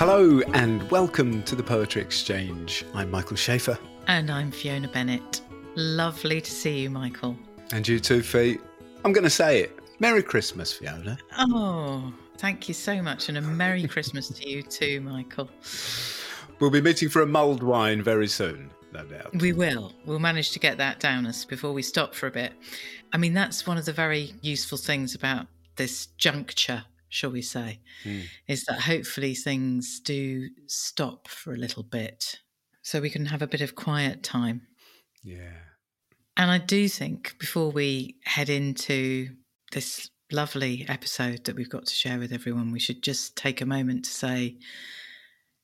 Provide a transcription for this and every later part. Hello and welcome to The Poetry Exchange. I'm Michael Schaefer. And I'm Fiona Bennett. Lovely to see you, Michael. And you too, Fee. I'm going to say it. Merry Christmas, Fiona. Oh, thank you so much. And a Merry Christmas to you too, Michael. We'll be meeting for a mulled wine very soon, no doubt. We will. We'll manage to get that down us before we stop for a bit. I mean, that's one of the very useful things about this juncture, shall we say, is that hopefully things do stop for a little bit so we can have a bit of quiet time. Yeah. And I do think before we head into this lovely episode that we've got to share with everyone, we should just take a moment to say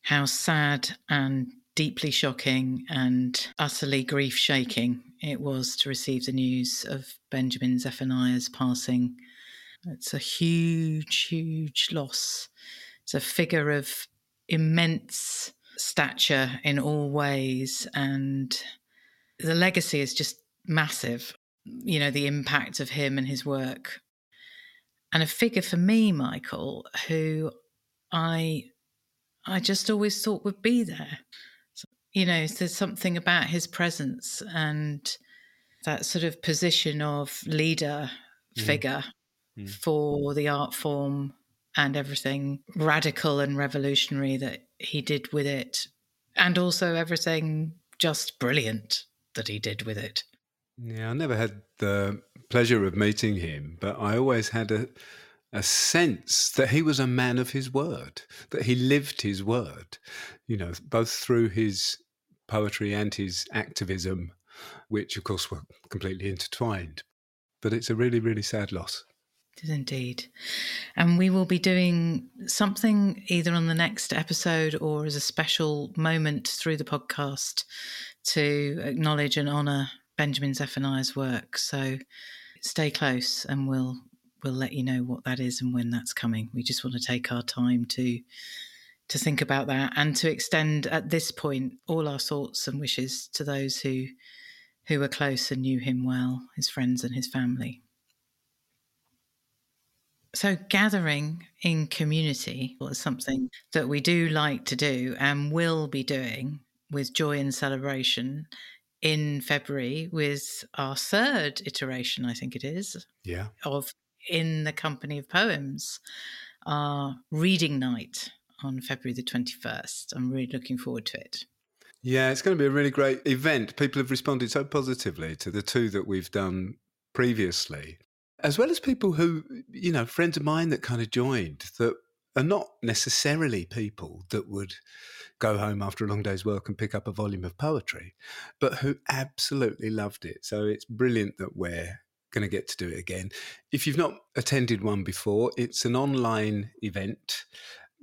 how sad and deeply shocking and utterly grief-shaking it was to receive the news of Benjamin Zephaniah's passing. It's a huge, huge loss. It's a figure of immense stature in all ways, and the legacy is just massive, you know, the impact of him and his work. And a figure for me, Michael, who I just always thought would be there. You know, there's something about his presence and that sort of position of leader figure for the art form and everything radical and revolutionary that he did with it, and also everything just brilliant that he did with it. Yeah, I never had the pleasure of meeting him, but I always had a sense that he was a man of his word, that he lived his word, you know, both through his poetry and his activism, which, of course, were completely intertwined. But it's a really, really sad loss. It is indeed. And we will be doing something either on the next episode or as a special moment through the podcast to acknowledge and honour Benjamin Zephaniah's work. So stay close and we'll let you know what that is and when that's coming. We just want to take our time to think about that and to extend at this point all our thoughts and wishes to those who were close and knew him well, his friends and his family. So gathering in community is something that we do like to do and will be doing with Joy and Celebration in February with our third iteration, I think it is, of In the Company of Poems, our reading night on February the 21st. I'm really looking forward to it. Yeah, it's going to be a really great event. People have responded so positively to the two that we've done previously, as well as people who, you know, friends of mine that kind of joined that are not necessarily people that would go home after a long day's work and pick up a volume of poetry, but who absolutely loved it. So it's brilliant that we're going to get to do it again. If you've not attended one before, it's an online event.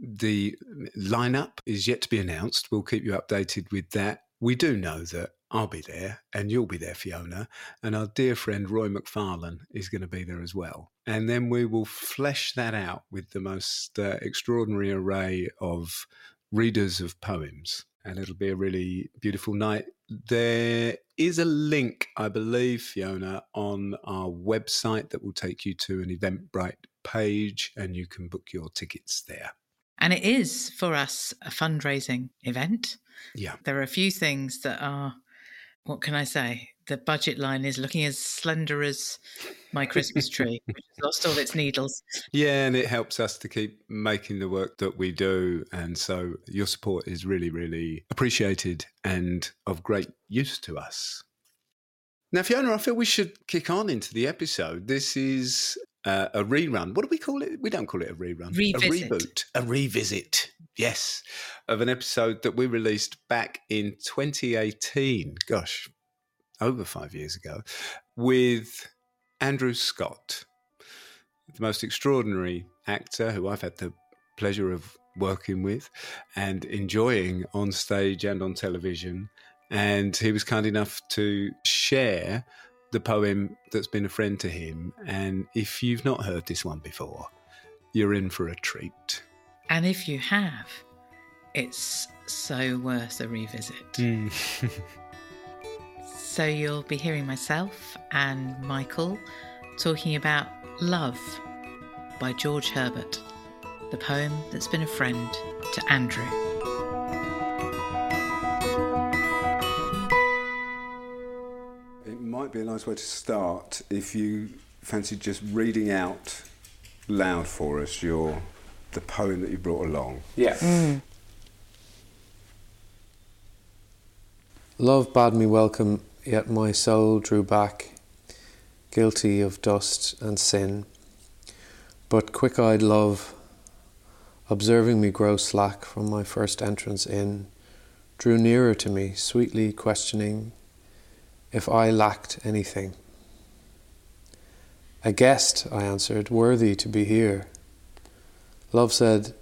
The lineup is yet to be announced. We'll keep you updated with that. We do know that I'll be there and you'll be there, Fiona, and our dear friend Roy McFarlane is going to be there as well. And then we will flesh that out with the most extraordinary array of readers of poems, and it'll be a really beautiful night. There is a link, I believe, Fiona, on our website that will take you to an Eventbrite page and you can book your tickets there. And it is, for us, a fundraising event. Yeah. There are a few things that are, what can I say? The budget line is looking as slender as my Christmas tree, which has lost all its needles. Yeah, and it helps us to keep making the work that we do. And so your support is really, really appreciated and of great use to us. Now, Fiona, I feel we should kick on into the episode. This is a rerun. What do we call it? We don't call it a rerun. Revisit. A reboot. A revisit. Yes. Of an episode that we released back in 2018. Gosh, over 5 years ago, with Andrew Scott, the most extraordinary actor who I've had the pleasure of working with and enjoying on stage and on television. And he was kind enough to share the poem that's been a friend to him. And if you've not heard this one before, you're in for a treat. And if you have, it's so worth a revisit. So you'll be hearing myself and Michael talking about Love by George Herbert, the poem that's been a friend to Andrew. It might be a nice way to start if you fancy just reading out loud for us the poem that you brought along. Yeah. Mm. Love bade me welcome, yet my soul drew back, guilty of dust and sin. But quick-eyed love, observing me grow slack from my first entrance in, drew nearer to me, sweetly questioning if I lacked anything. A guest, I answered, worthy to be here. Love said,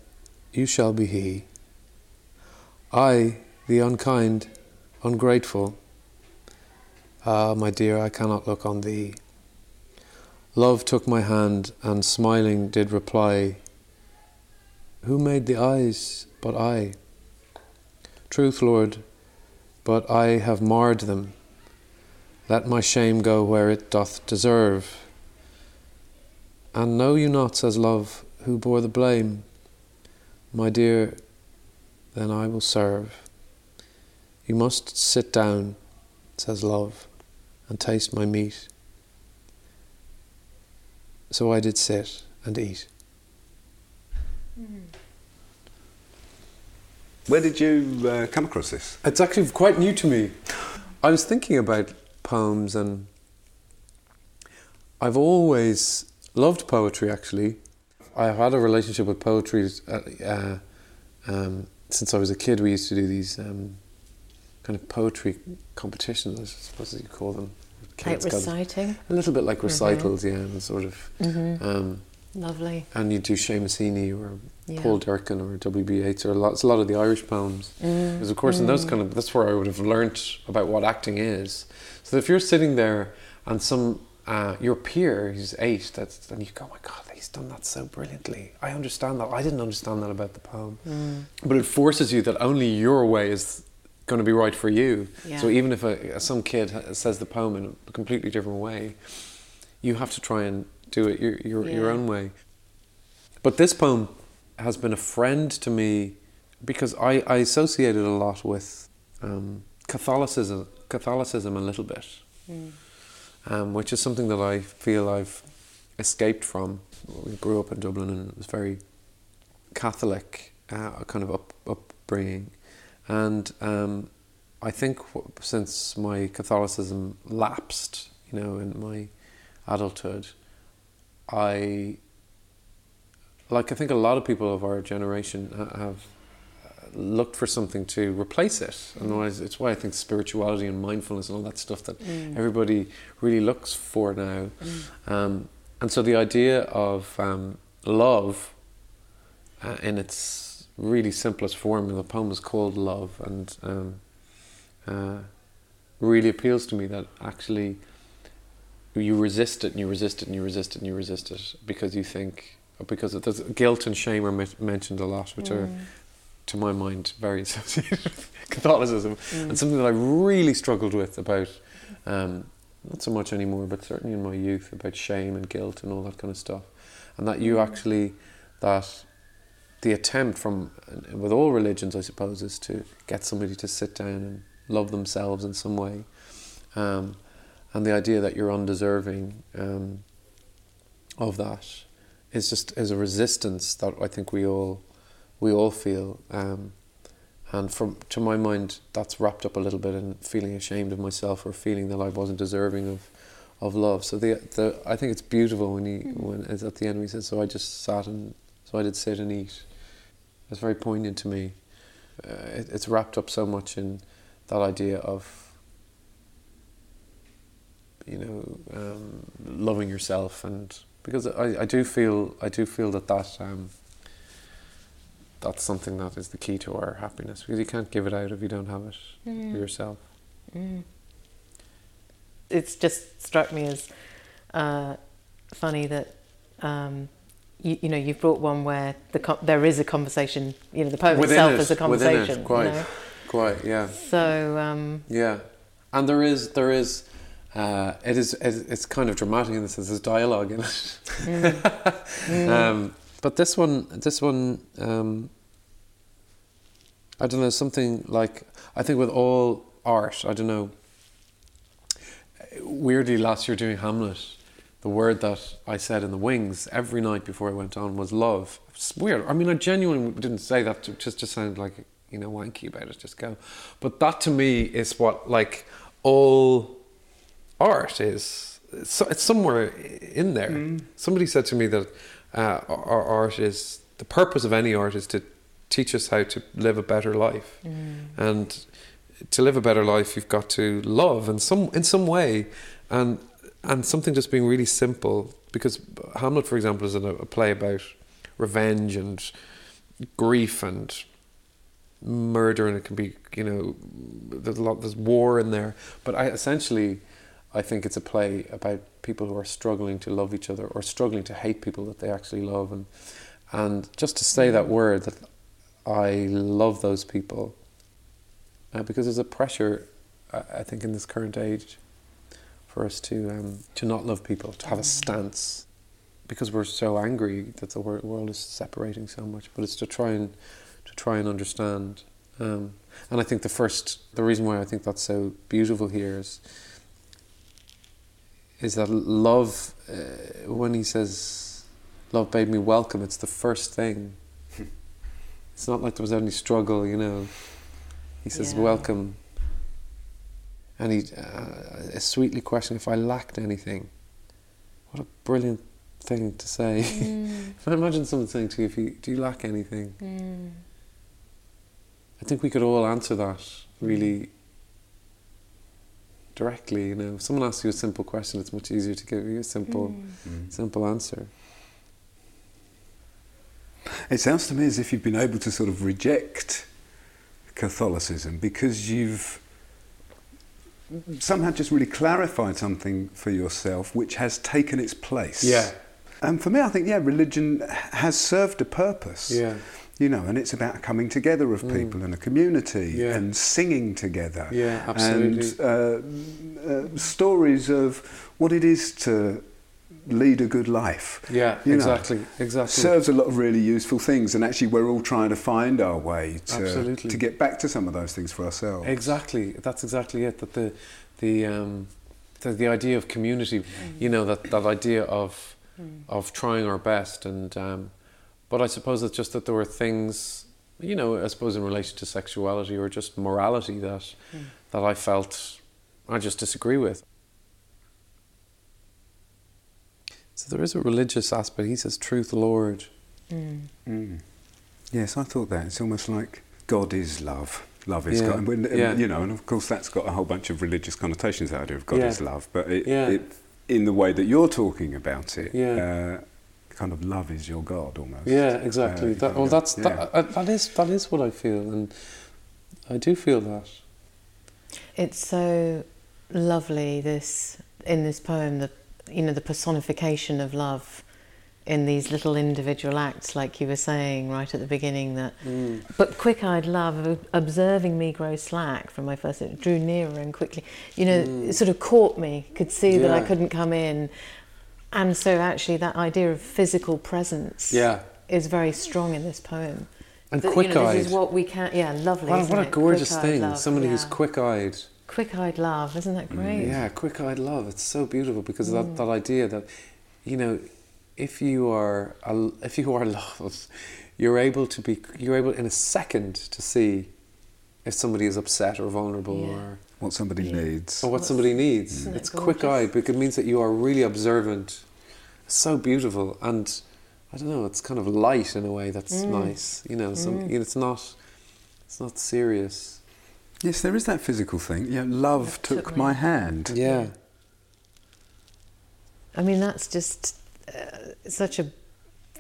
you shall be he. I, the unkind, ungrateful, ah, my dear, I cannot look on thee. Love took my hand and smiling did reply, who made the eyes but I? Truth, Lord, but I have marred them. Let my shame go where it doth deserve. And know you not, says love, who bore the blame? My dear, then I will serve. You must sit down, says love, and taste my meat. So I did sit and eat. Where did you come across this? It's actually quite new to me. I was thinking about poems and I've always loved poetry, actually. I've had a relationship with poetry since I was a kid. We used to do these kind of poetry competitions, I suppose you call them. Like reciting? A little bit like recitals, mm-hmm. Yeah, and sort of. Mm-hmm. Lovely. And you do Seamus Heaney or Paul Durkin or W. B. Yeats or a lot of the Irish poems. Mm. Because of course, in those that's where I would have learnt about what acting is. So if you're sitting there and your peer who's eight, and you go, oh my God, he's done that so brilliantly. I understand that. I didn't understand that about the poem. Mm. But it forces you that only your way is going to be right for you. Yeah. So even if some kid says the poem in a completely different way, you have to try and do it your own way. But this poem has been a friend to me because I associate it a lot with Catholicism a little bit, which is something that I feel I've escaped from. We grew up in Dublin and it was very Catholic, kind of upbringing. And I think since my Catholicism lapsed, in my adulthood, I think a lot of people of our generation have looked for something to replace it. And it's why I think spirituality and mindfulness and all that stuff that everybody really looks for now. Mm. And so the idea of love in its really simplest form, and the poem is called Love, and really appeals to me that actually you resist it and you resist it and you resist it and you resist it because you think, because there's guilt and shame are mentioned a lot, which are, to my mind, very associated with Catholicism, and something that I really struggled with about, not so much anymore, but certainly in my youth, about shame and guilt and all that kind of stuff, and that you actually, that the attempt with all religions, I suppose, is to get somebody to sit down and love themselves in some way. And the idea that you're undeserving of that is a resistance that I think we all feel. And to my mind, that's wrapped up a little bit in feeling ashamed of myself or feeling that I wasn't deserving of love. So I think it's beautiful when it's at the end, he says, so I did sit and eat. It's very poignant to me. It's wrapped up so much in that idea of, loving yourself, and because I do feel that that's something that is the key to our happiness, because you can't give it out if you don't have it for yourself. Mm. It's just struck me as funny that. You've brought one where there is a conversation. The poem itself is a conversation. Within it, quite, yeah. So yeah, and there is. It's kind of dramatic in the sense there's dialogue in it. Mm. But this one, I don't know, something like, I think with all art, I don't know, weirdly last year doing Hamlet, the word that I said in the wings every night before I went on was love. It's weird. I mean, I genuinely didn't say that to sound like, you know, wanky about it, just go. But that to me is what, like, all art is. It's somewhere in there. Mm. Somebody said to me that our art is, the purpose of any art is to teach us how to live a better life. Mm. And to live a better life, you've got to love in some way. And something just being really simple, because Hamlet, for example, is a play about revenge and grief and murder, and it can be, you know, there's war in there. But I think it's a play about people who are struggling to love each other or struggling to hate people that they actually love. And just to say that word, that I love those people, because there's a pressure, I think, in this current age for us to not love people, to have a stance, because we're so angry that the world is separating so much. But it's to try and understand, and I think the reason why I think that's so beautiful here is that love, when he says, "Love bade me welcome," it's the first thing. It's not like there was any struggle, you know. He says, yeah. "Welcome." And he is sweetly questioning if I lacked anything. What a brilliant thing to say. Mm. If I imagine someone saying to you, do you lack anything? Mm. I think we could all answer that really directly, you know. If someone asks you a simple question, it's much easier to give you a simple answer. It sounds to me as if you've been able to sort of reject Catholicism because you've somehow just really clarified something for yourself which has taken its place. Yeah. And for me, I think, yeah, religion has served a purpose. Yeah. You know, and it's about coming together of people and a community and singing together. Yeah, absolutely. And stories of what it is to lead a good life. Yeah, you know, exactly. Serves a lot of really useful things, and actually we're all trying to find our way to get back to some of those things for ourselves. Exactly, that's exactly it. That the idea of community, you know, that idea of trying our best, and but I suppose it's just that there were things, you know, I suppose in relation to sexuality or just morality that I felt I just disagree with. So there is a religious aspect. He says, "Truth, Lord." Mm. Mm. Yes, I thought that. It's almost like God is love. Love is God. And you know, and of course that's got a whole bunch of religious connotations, that idea of God is love. But it, in the way that you're talking about it, kind of love is your God almost. Yeah, exactly. That is what I feel, and I do feel that. It's so lovely, this, in this poem, that, you know, the personification of love in these little individual acts, like you were saying right at the beginning, that but quick-eyed love, observing me grow slack from my first, it drew nearer and quickly, you know, it sort of caught me, could see that I couldn't come in. And so actually that idea of physical presence is very strong in this poem. And that, quick-eyed. You know, this is what we can, lovely, isn't it? What a gorgeous thing, love, somebody who's quick-eyed. Quick-eyed love, isn't that great? Yeah, quick-eyed love. It's so beautiful because of that idea that, you know, if you are loved, you're able in a second to see if somebody is upset or vulnerable or what somebody needs. Or what somebody needs. It's quick-eyed because it means that you are really observant. It's so beautiful, and I don't know, it's kind of light in a way that's nice. You know, you know, it's not serious. Yes, there is that physical thing. Yeah, love took my hand. Yeah. I mean, that's just such a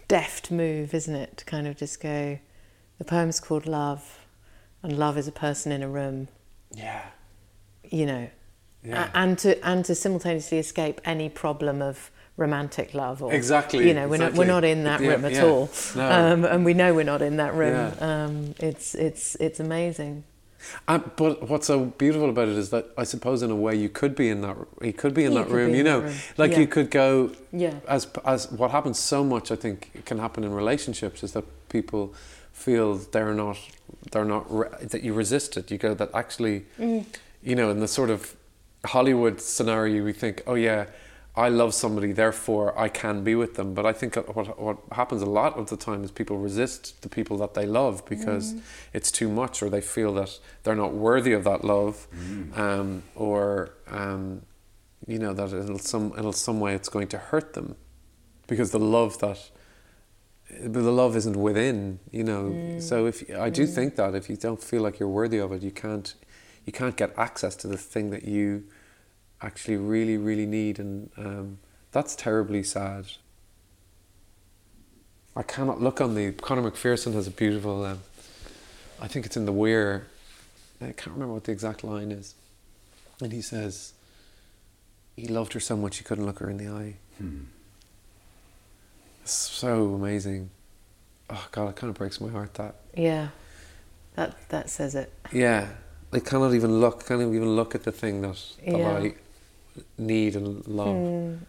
deft move, isn't it? To kind of just go, the poem's called Love, and love is a person in a room. Yeah. You know, and to simultaneously escape any problem of romantic love, or you know, we're not in that room at all, no. And we know we're not in that room. It's amazing. But what's so beautiful about it is that I suppose in a way you could be in that. He could be in that room, you know. Like you could go. Yeah. As what happens so much, I think, can happen in relationships is that people feel that you resist it. You go that actually, you know, in the sort of Hollywood scenario, we think, oh yeah, I love somebody, therefore I can be with them. But I think what happens a lot of the time is people resist the people that they love because it's too much, or they feel that they're not worthy of that love, you know, that it'll some way it's going to hurt them, because the love isn't within, you know. So I do think that if you don't feel like you're worthy of it, you can't get access to the thing that you actually really, really need, and that's terribly sad. I cannot look on the... Conor McPherson has a beautiful... I think it's in the Weir. I can't remember what the exact line is. And he says, he loved her so much he couldn't look her in the eye. It's so amazing. Oh God, it kind of breaks my heart, that. Yeah, that says it. Yeah. They can't even look at the thing that I need and love.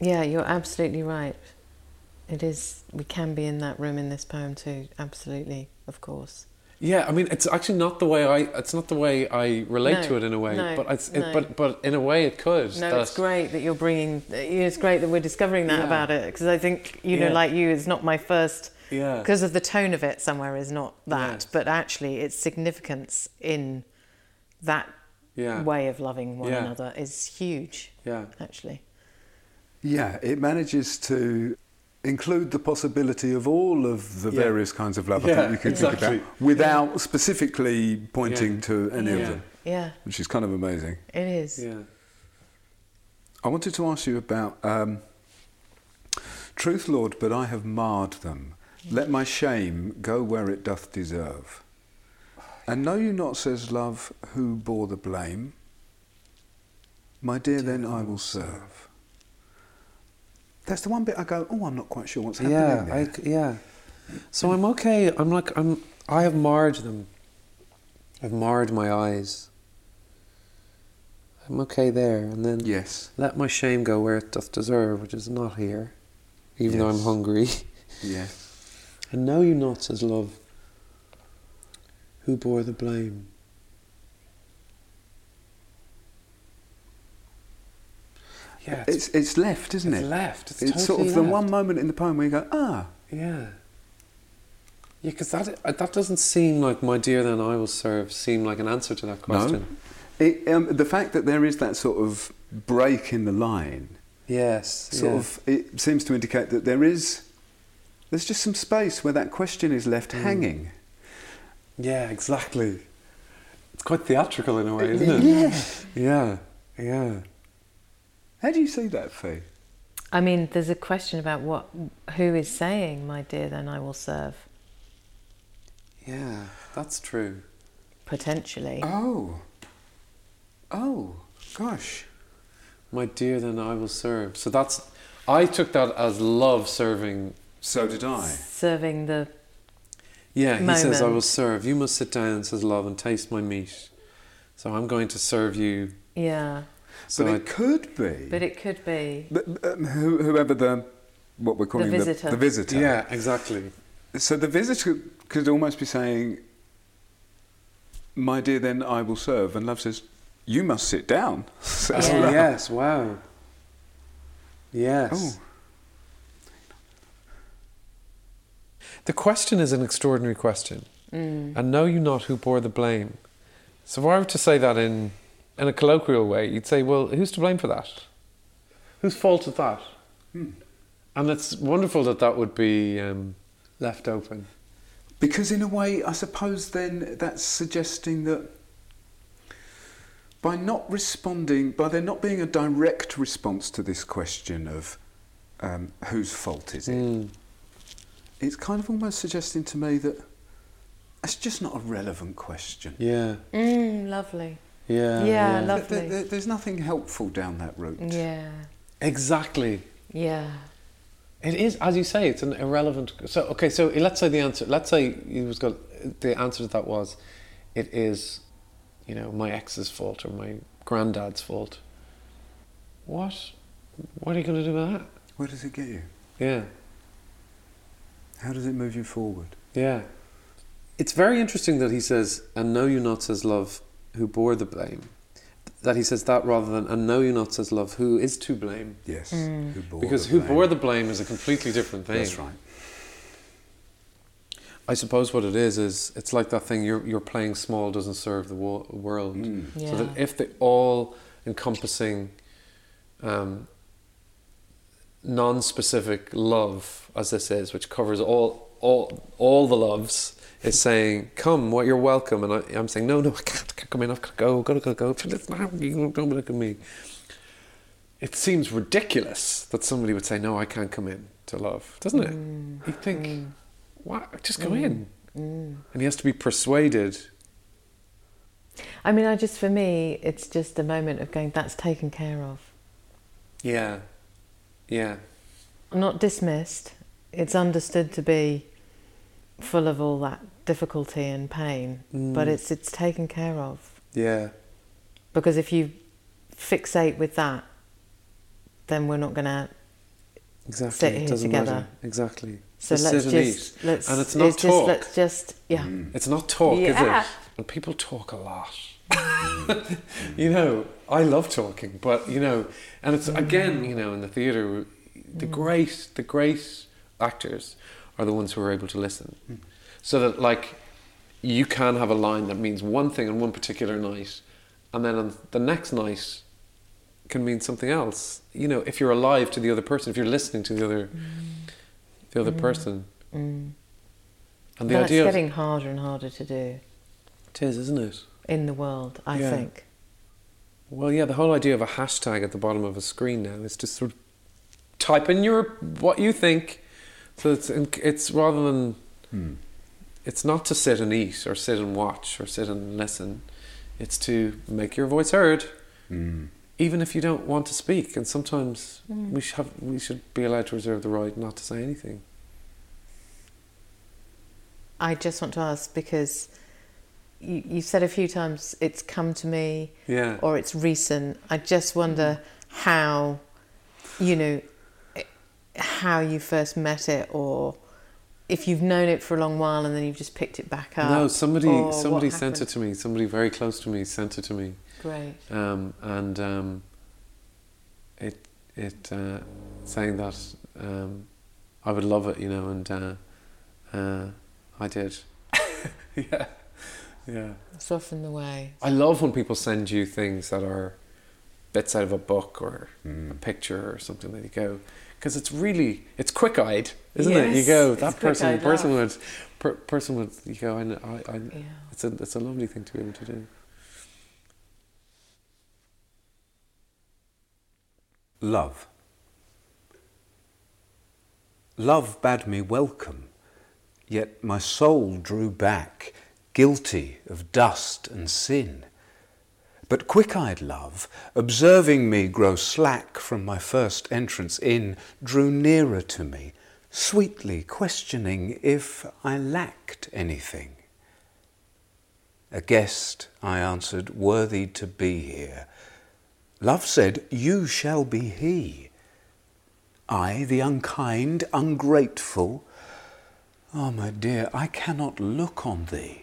Yeah, you're absolutely right. It is, we can be in that room in this poem too, absolutely, of course. Yeah, I mean, it's actually not the way I relate to it in a way, but in a way it could. No, it's great that you're bringing, it's great that we're discovering that about it, because I think, you know, like you, it's not my first... Yeah. Because of the tone of it somewhere is not that, but actually its significance in that way of loving one another is huge, actually. Yeah, it manages to include the possibility of all of the various kinds of love I think you can think about, without specifically pointing to any of them, which is kind of amazing. It is. Yeah. I wanted to ask you about Truth, Lord, but I have marred them. Let my shame go where it doth deserve. And know you not, says love, who bore the blame? My dear, then I will serve. That's the one bit I go, oh, I'm not quite sure what's happening there. So I'm okay. I'm like, I have marred them. I've marred my eyes. I'm okay there. And then let my shame go where it doth deserve, which is not here, even though I'm hungry. Yes. And know you not, says love, who bore the blame? Yeah, it's left, isn't it? It's left. It's totally sort of the one moment in the poem where you go, ah. Yeah. Yeah, because that doesn't seem like my dear then I will serve, seem like an answer to that question. No. The fact that there is that sort of break in the line. Yes. Sort of, it seems to indicate that there's just some space where that question is left hanging. Yeah, exactly. It's quite theatrical in a way, isn't it? Yeah. How do you see that, Faye? I mean, there's a question about who is saying, my dear, then I will serve. Yeah, that's true. Potentially. Oh, gosh. My dear, then I will serve. So I took that as love serving. So did I. Serving the moment. He says, I will serve. You must sit down, says love, and taste my meat. So I'm going to serve you. Yeah. So But it could be. Whoever what we're calling the visitor. Yeah, exactly. So the visitor could almost be saying, my dear, then I will serve. And love says, you must sit down. Oh, yes, wow. Yes. Oh. The question is an extraordinary question. And know you not who bore the blame. So if I were to say that in a colloquial way, you'd say, well, who's to blame for that? Whose fault is that? And it's wonderful that would be left open. Because in a way, I suppose then that's suggesting that by not responding, by there not being a direct response to this question of whose fault is it, it's kind of almost suggesting to me that it's just not a relevant question. Yeah. Lovely. Yeah. Yeah, lovely. There's nothing helpful down that route. Yeah. Exactly. Yeah. It is, as you say, it's an irrelevant... So, okay, let's say the answer... Let's say it was the answer to that was, it is, you know, my ex's fault or my granddad's fault. What are you going to do with that? Where does it get you? Yeah. How does it move you forward? Yeah. It's very interesting that he says, and know you not, says love, who bore the blame. That he says that rather than, and know you not, says love, who is to blame. Yes. Mm. Who bore the blame is a completely different thing. That's right. I suppose what it is it's like that thing, you're playing small doesn't serve the world. Mm. Yeah. So that if the all-encompassing, non-specific love, as this is, which covers all the loves, is saying, "Come, what you're welcome," and I'm saying, "No, I can't come in. I've got to go. Don't look at me." It seems ridiculous that somebody would say, "No, I can't come in to love," doesn't it? Mm. You'd think, "What? Just go in," and he has to be persuaded. I mean, for me, it's just a moment of going, "That's taken care of." Yeah. Yeah. Not dismissed. It's understood to be full of all that difficulty and pain, but it's taken care of. Yeah. Because if you fixate with that, then we're not going to sit here together. Matter. Exactly. So let's just sit and eat. It's not talk, is it? And people talk a lot. You know, I love talking, but you know, and it's again, you know, in the theatre, the great actors are the ones who are able to listen, so that like you can have a line that means one thing on one particular night, and then on the next night can mean something else. You know, if you're alive to the other person, if you're listening to the other person, and that's getting harder and harder to do. It is, isn't it? In the world, I think. Well, yeah, the whole idea of a hashtag at the bottom of a screen now is to sort of type in what you think. So it's rather than... It's not to sit and eat or sit and watch or sit and listen. It's to make your voice heard, even if you don't want to speak. And sometimes we should be allowed to reserve the right not to say anything. I just want to ask, because... You said a few times it's come to me, or it's recent. I just wonder how you first met it, or if you've known it for a long while and then you've just picked it back up. No, somebody sent it to me. Somebody very close to me sent it to me. Great. It saying that I would love it, you know, and I did. Yeah. Yeah. It's off in the way. I love when people send you things that are bits out of a book or a picture or something that you go, because it's quick-eyed, isn't it? You go, that person would, you go, I it's a lovely thing to be able to do. Love. Love bade me welcome, yet my soul drew back, guilty of dust and sin. But quick-eyed love, observing me grow slack from my first entrance in, drew nearer to me, sweetly questioning if I lacked anything. A guest, I answered, worthy to be here. Love said, you shall be he. I, the unkind, ungrateful, ah, my dear, I cannot look on thee.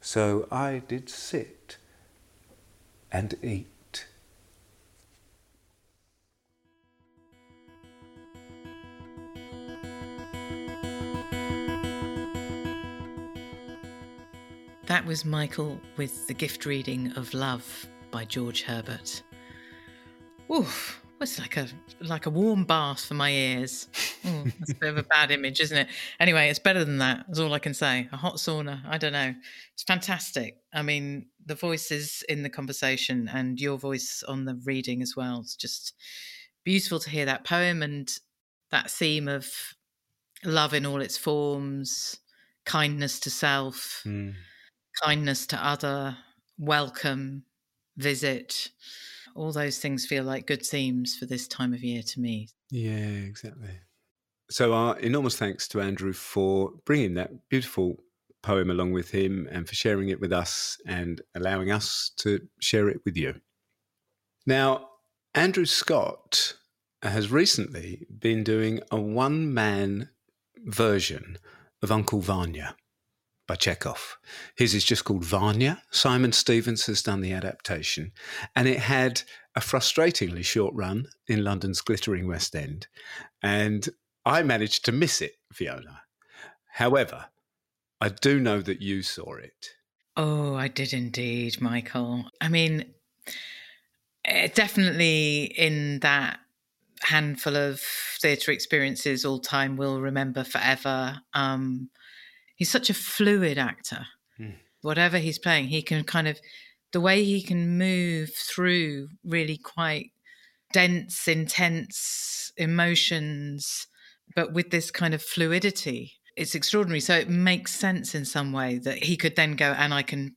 So I did sit and eat. That was Michael with the gift reading of Love by George Herbert. Oof, it's like a warm bath for my ears. That's a bit of a bad image, isn't it? Anyway, it's better than that. That's all I can say. A hot sauna. I don't know. It's fantastic. I mean, the voices in the conversation and your voice on the reading as well. It's just beautiful to hear that poem and that theme of love in all its forms, kindness to self, kindness to other, welcome, visit. All those things feel like good themes for this time of year to me. Yeah, exactly. So our enormous thanks to Andrew for bringing that beautiful poem along with him and for sharing it with us and allowing us to share it with you. Now, Andrew Scott has recently been doing a one-man version of Uncle Vanya by Chekhov. His is just called Vanya. Simon Stephens has done the adaptation, and it had a frustratingly short run in London's glittering West End, and I managed to miss it, Fiona. However, I do know that you saw it. Oh, I did indeed, Michael. I mean, definitely in that handful of theatre experiences all time will remember forever. He's such a fluid actor. Whatever he's playing, he can the way he can move through really quite dense, intense emotions, but with this kind of fluidity. It's extraordinary. So it makes sense in some way that he could then go, and I can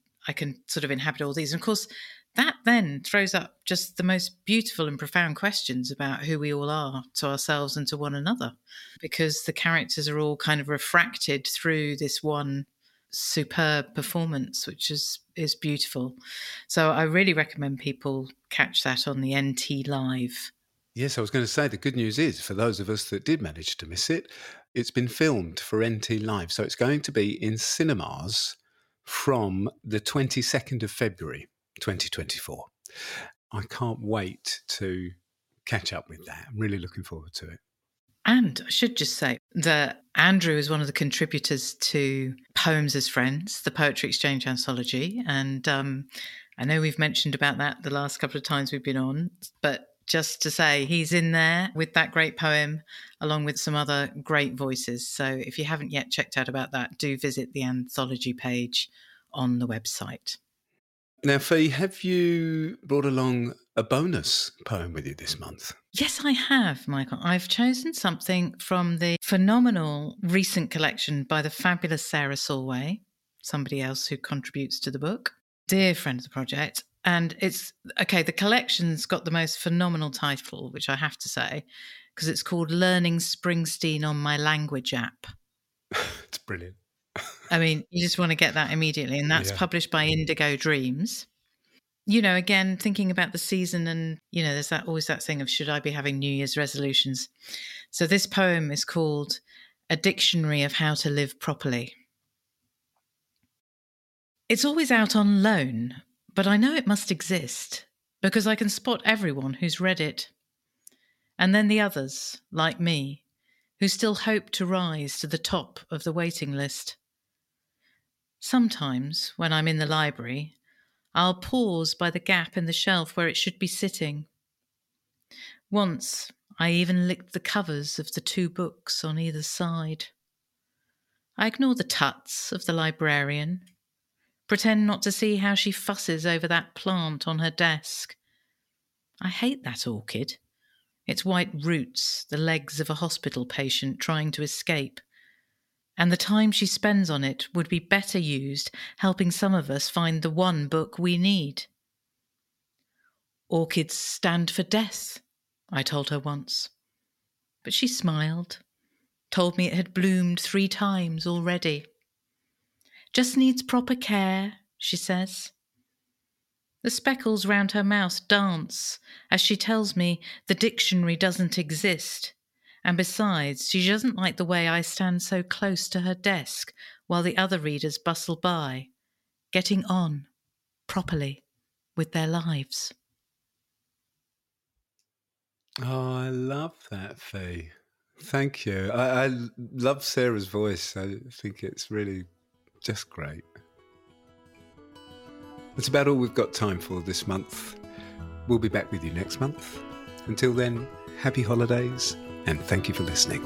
sort of inhabit all these. And of course, that then throws up just the most beautiful and profound questions about who we all are to ourselves and to one another, because the characters are all kind of refracted through this one superb performance, which is beautiful. So I really recommend people catch that on the NT Live. Yes, I was going to say the good news is, for those of us that did manage to miss it, it's been filmed for NT Live. So it's going to be in cinemas from the 22nd of February. 2024. I can't wait to catch up with that. I'm really looking forward to it. And I should just say that Andrew is one of the contributors to Poems as Friends, the Poetry Exchange anthology. And I know we've mentioned about that the last couple of times we've been on, but just to say he's in there with that great poem along with some other great voices. So if you haven't yet checked out about that, do visit the anthology page on the website. Now, Fee, have you brought along a bonus poem with you this month? Yes, I have, Michael. I've chosen something from the phenomenal recent collection by the fabulous Sarah Solway, somebody else who contributes to the book, dear friend of the project. And it's, okay, the collection's got the most phenomenal title, which I have to say, because it's called Learning Springsteen on My Language App. It's brilliant. I mean, you just want to get that immediately. And that's published by Indigo Dreams. You know, again, thinking about the season and, you know, there's that always that thing of should I be having New Year's resolutions? So this poem is called A Dictionary of How to Live Properly. It's always out on loan, but I know it must exist because I can spot everyone who's read it. And then the others, like me, who still hope to rise to the top of the waiting list. Sometimes, when I'm in the library, I'll pause by the gap in the shelf where it should be sitting. Once, I even licked the covers of the two books on either side. I ignore the tuts of the librarian, pretend not to see how she fusses over that plant on her desk. I hate that orchid, its white roots, the legs of a hospital patient trying to escape. And the time she spends on it would be better used helping some of us find the one book we need. Orchids stand for death, I told her once. But she smiled, told me it had bloomed 3 times already. Just needs proper care, she says. The speckles round her mouth dance as she tells me the dictionary doesn't exist. And besides, she doesn't like the way I stand so close to her desk while the other readers bustle by, getting on properly with their lives. Oh, I love that, Fee. Thank you. I love Sarah's voice. I think it's really just great. That's about all we've got time for this month. We'll be back with you next month. Until then, happy holidays, and thank you for listening.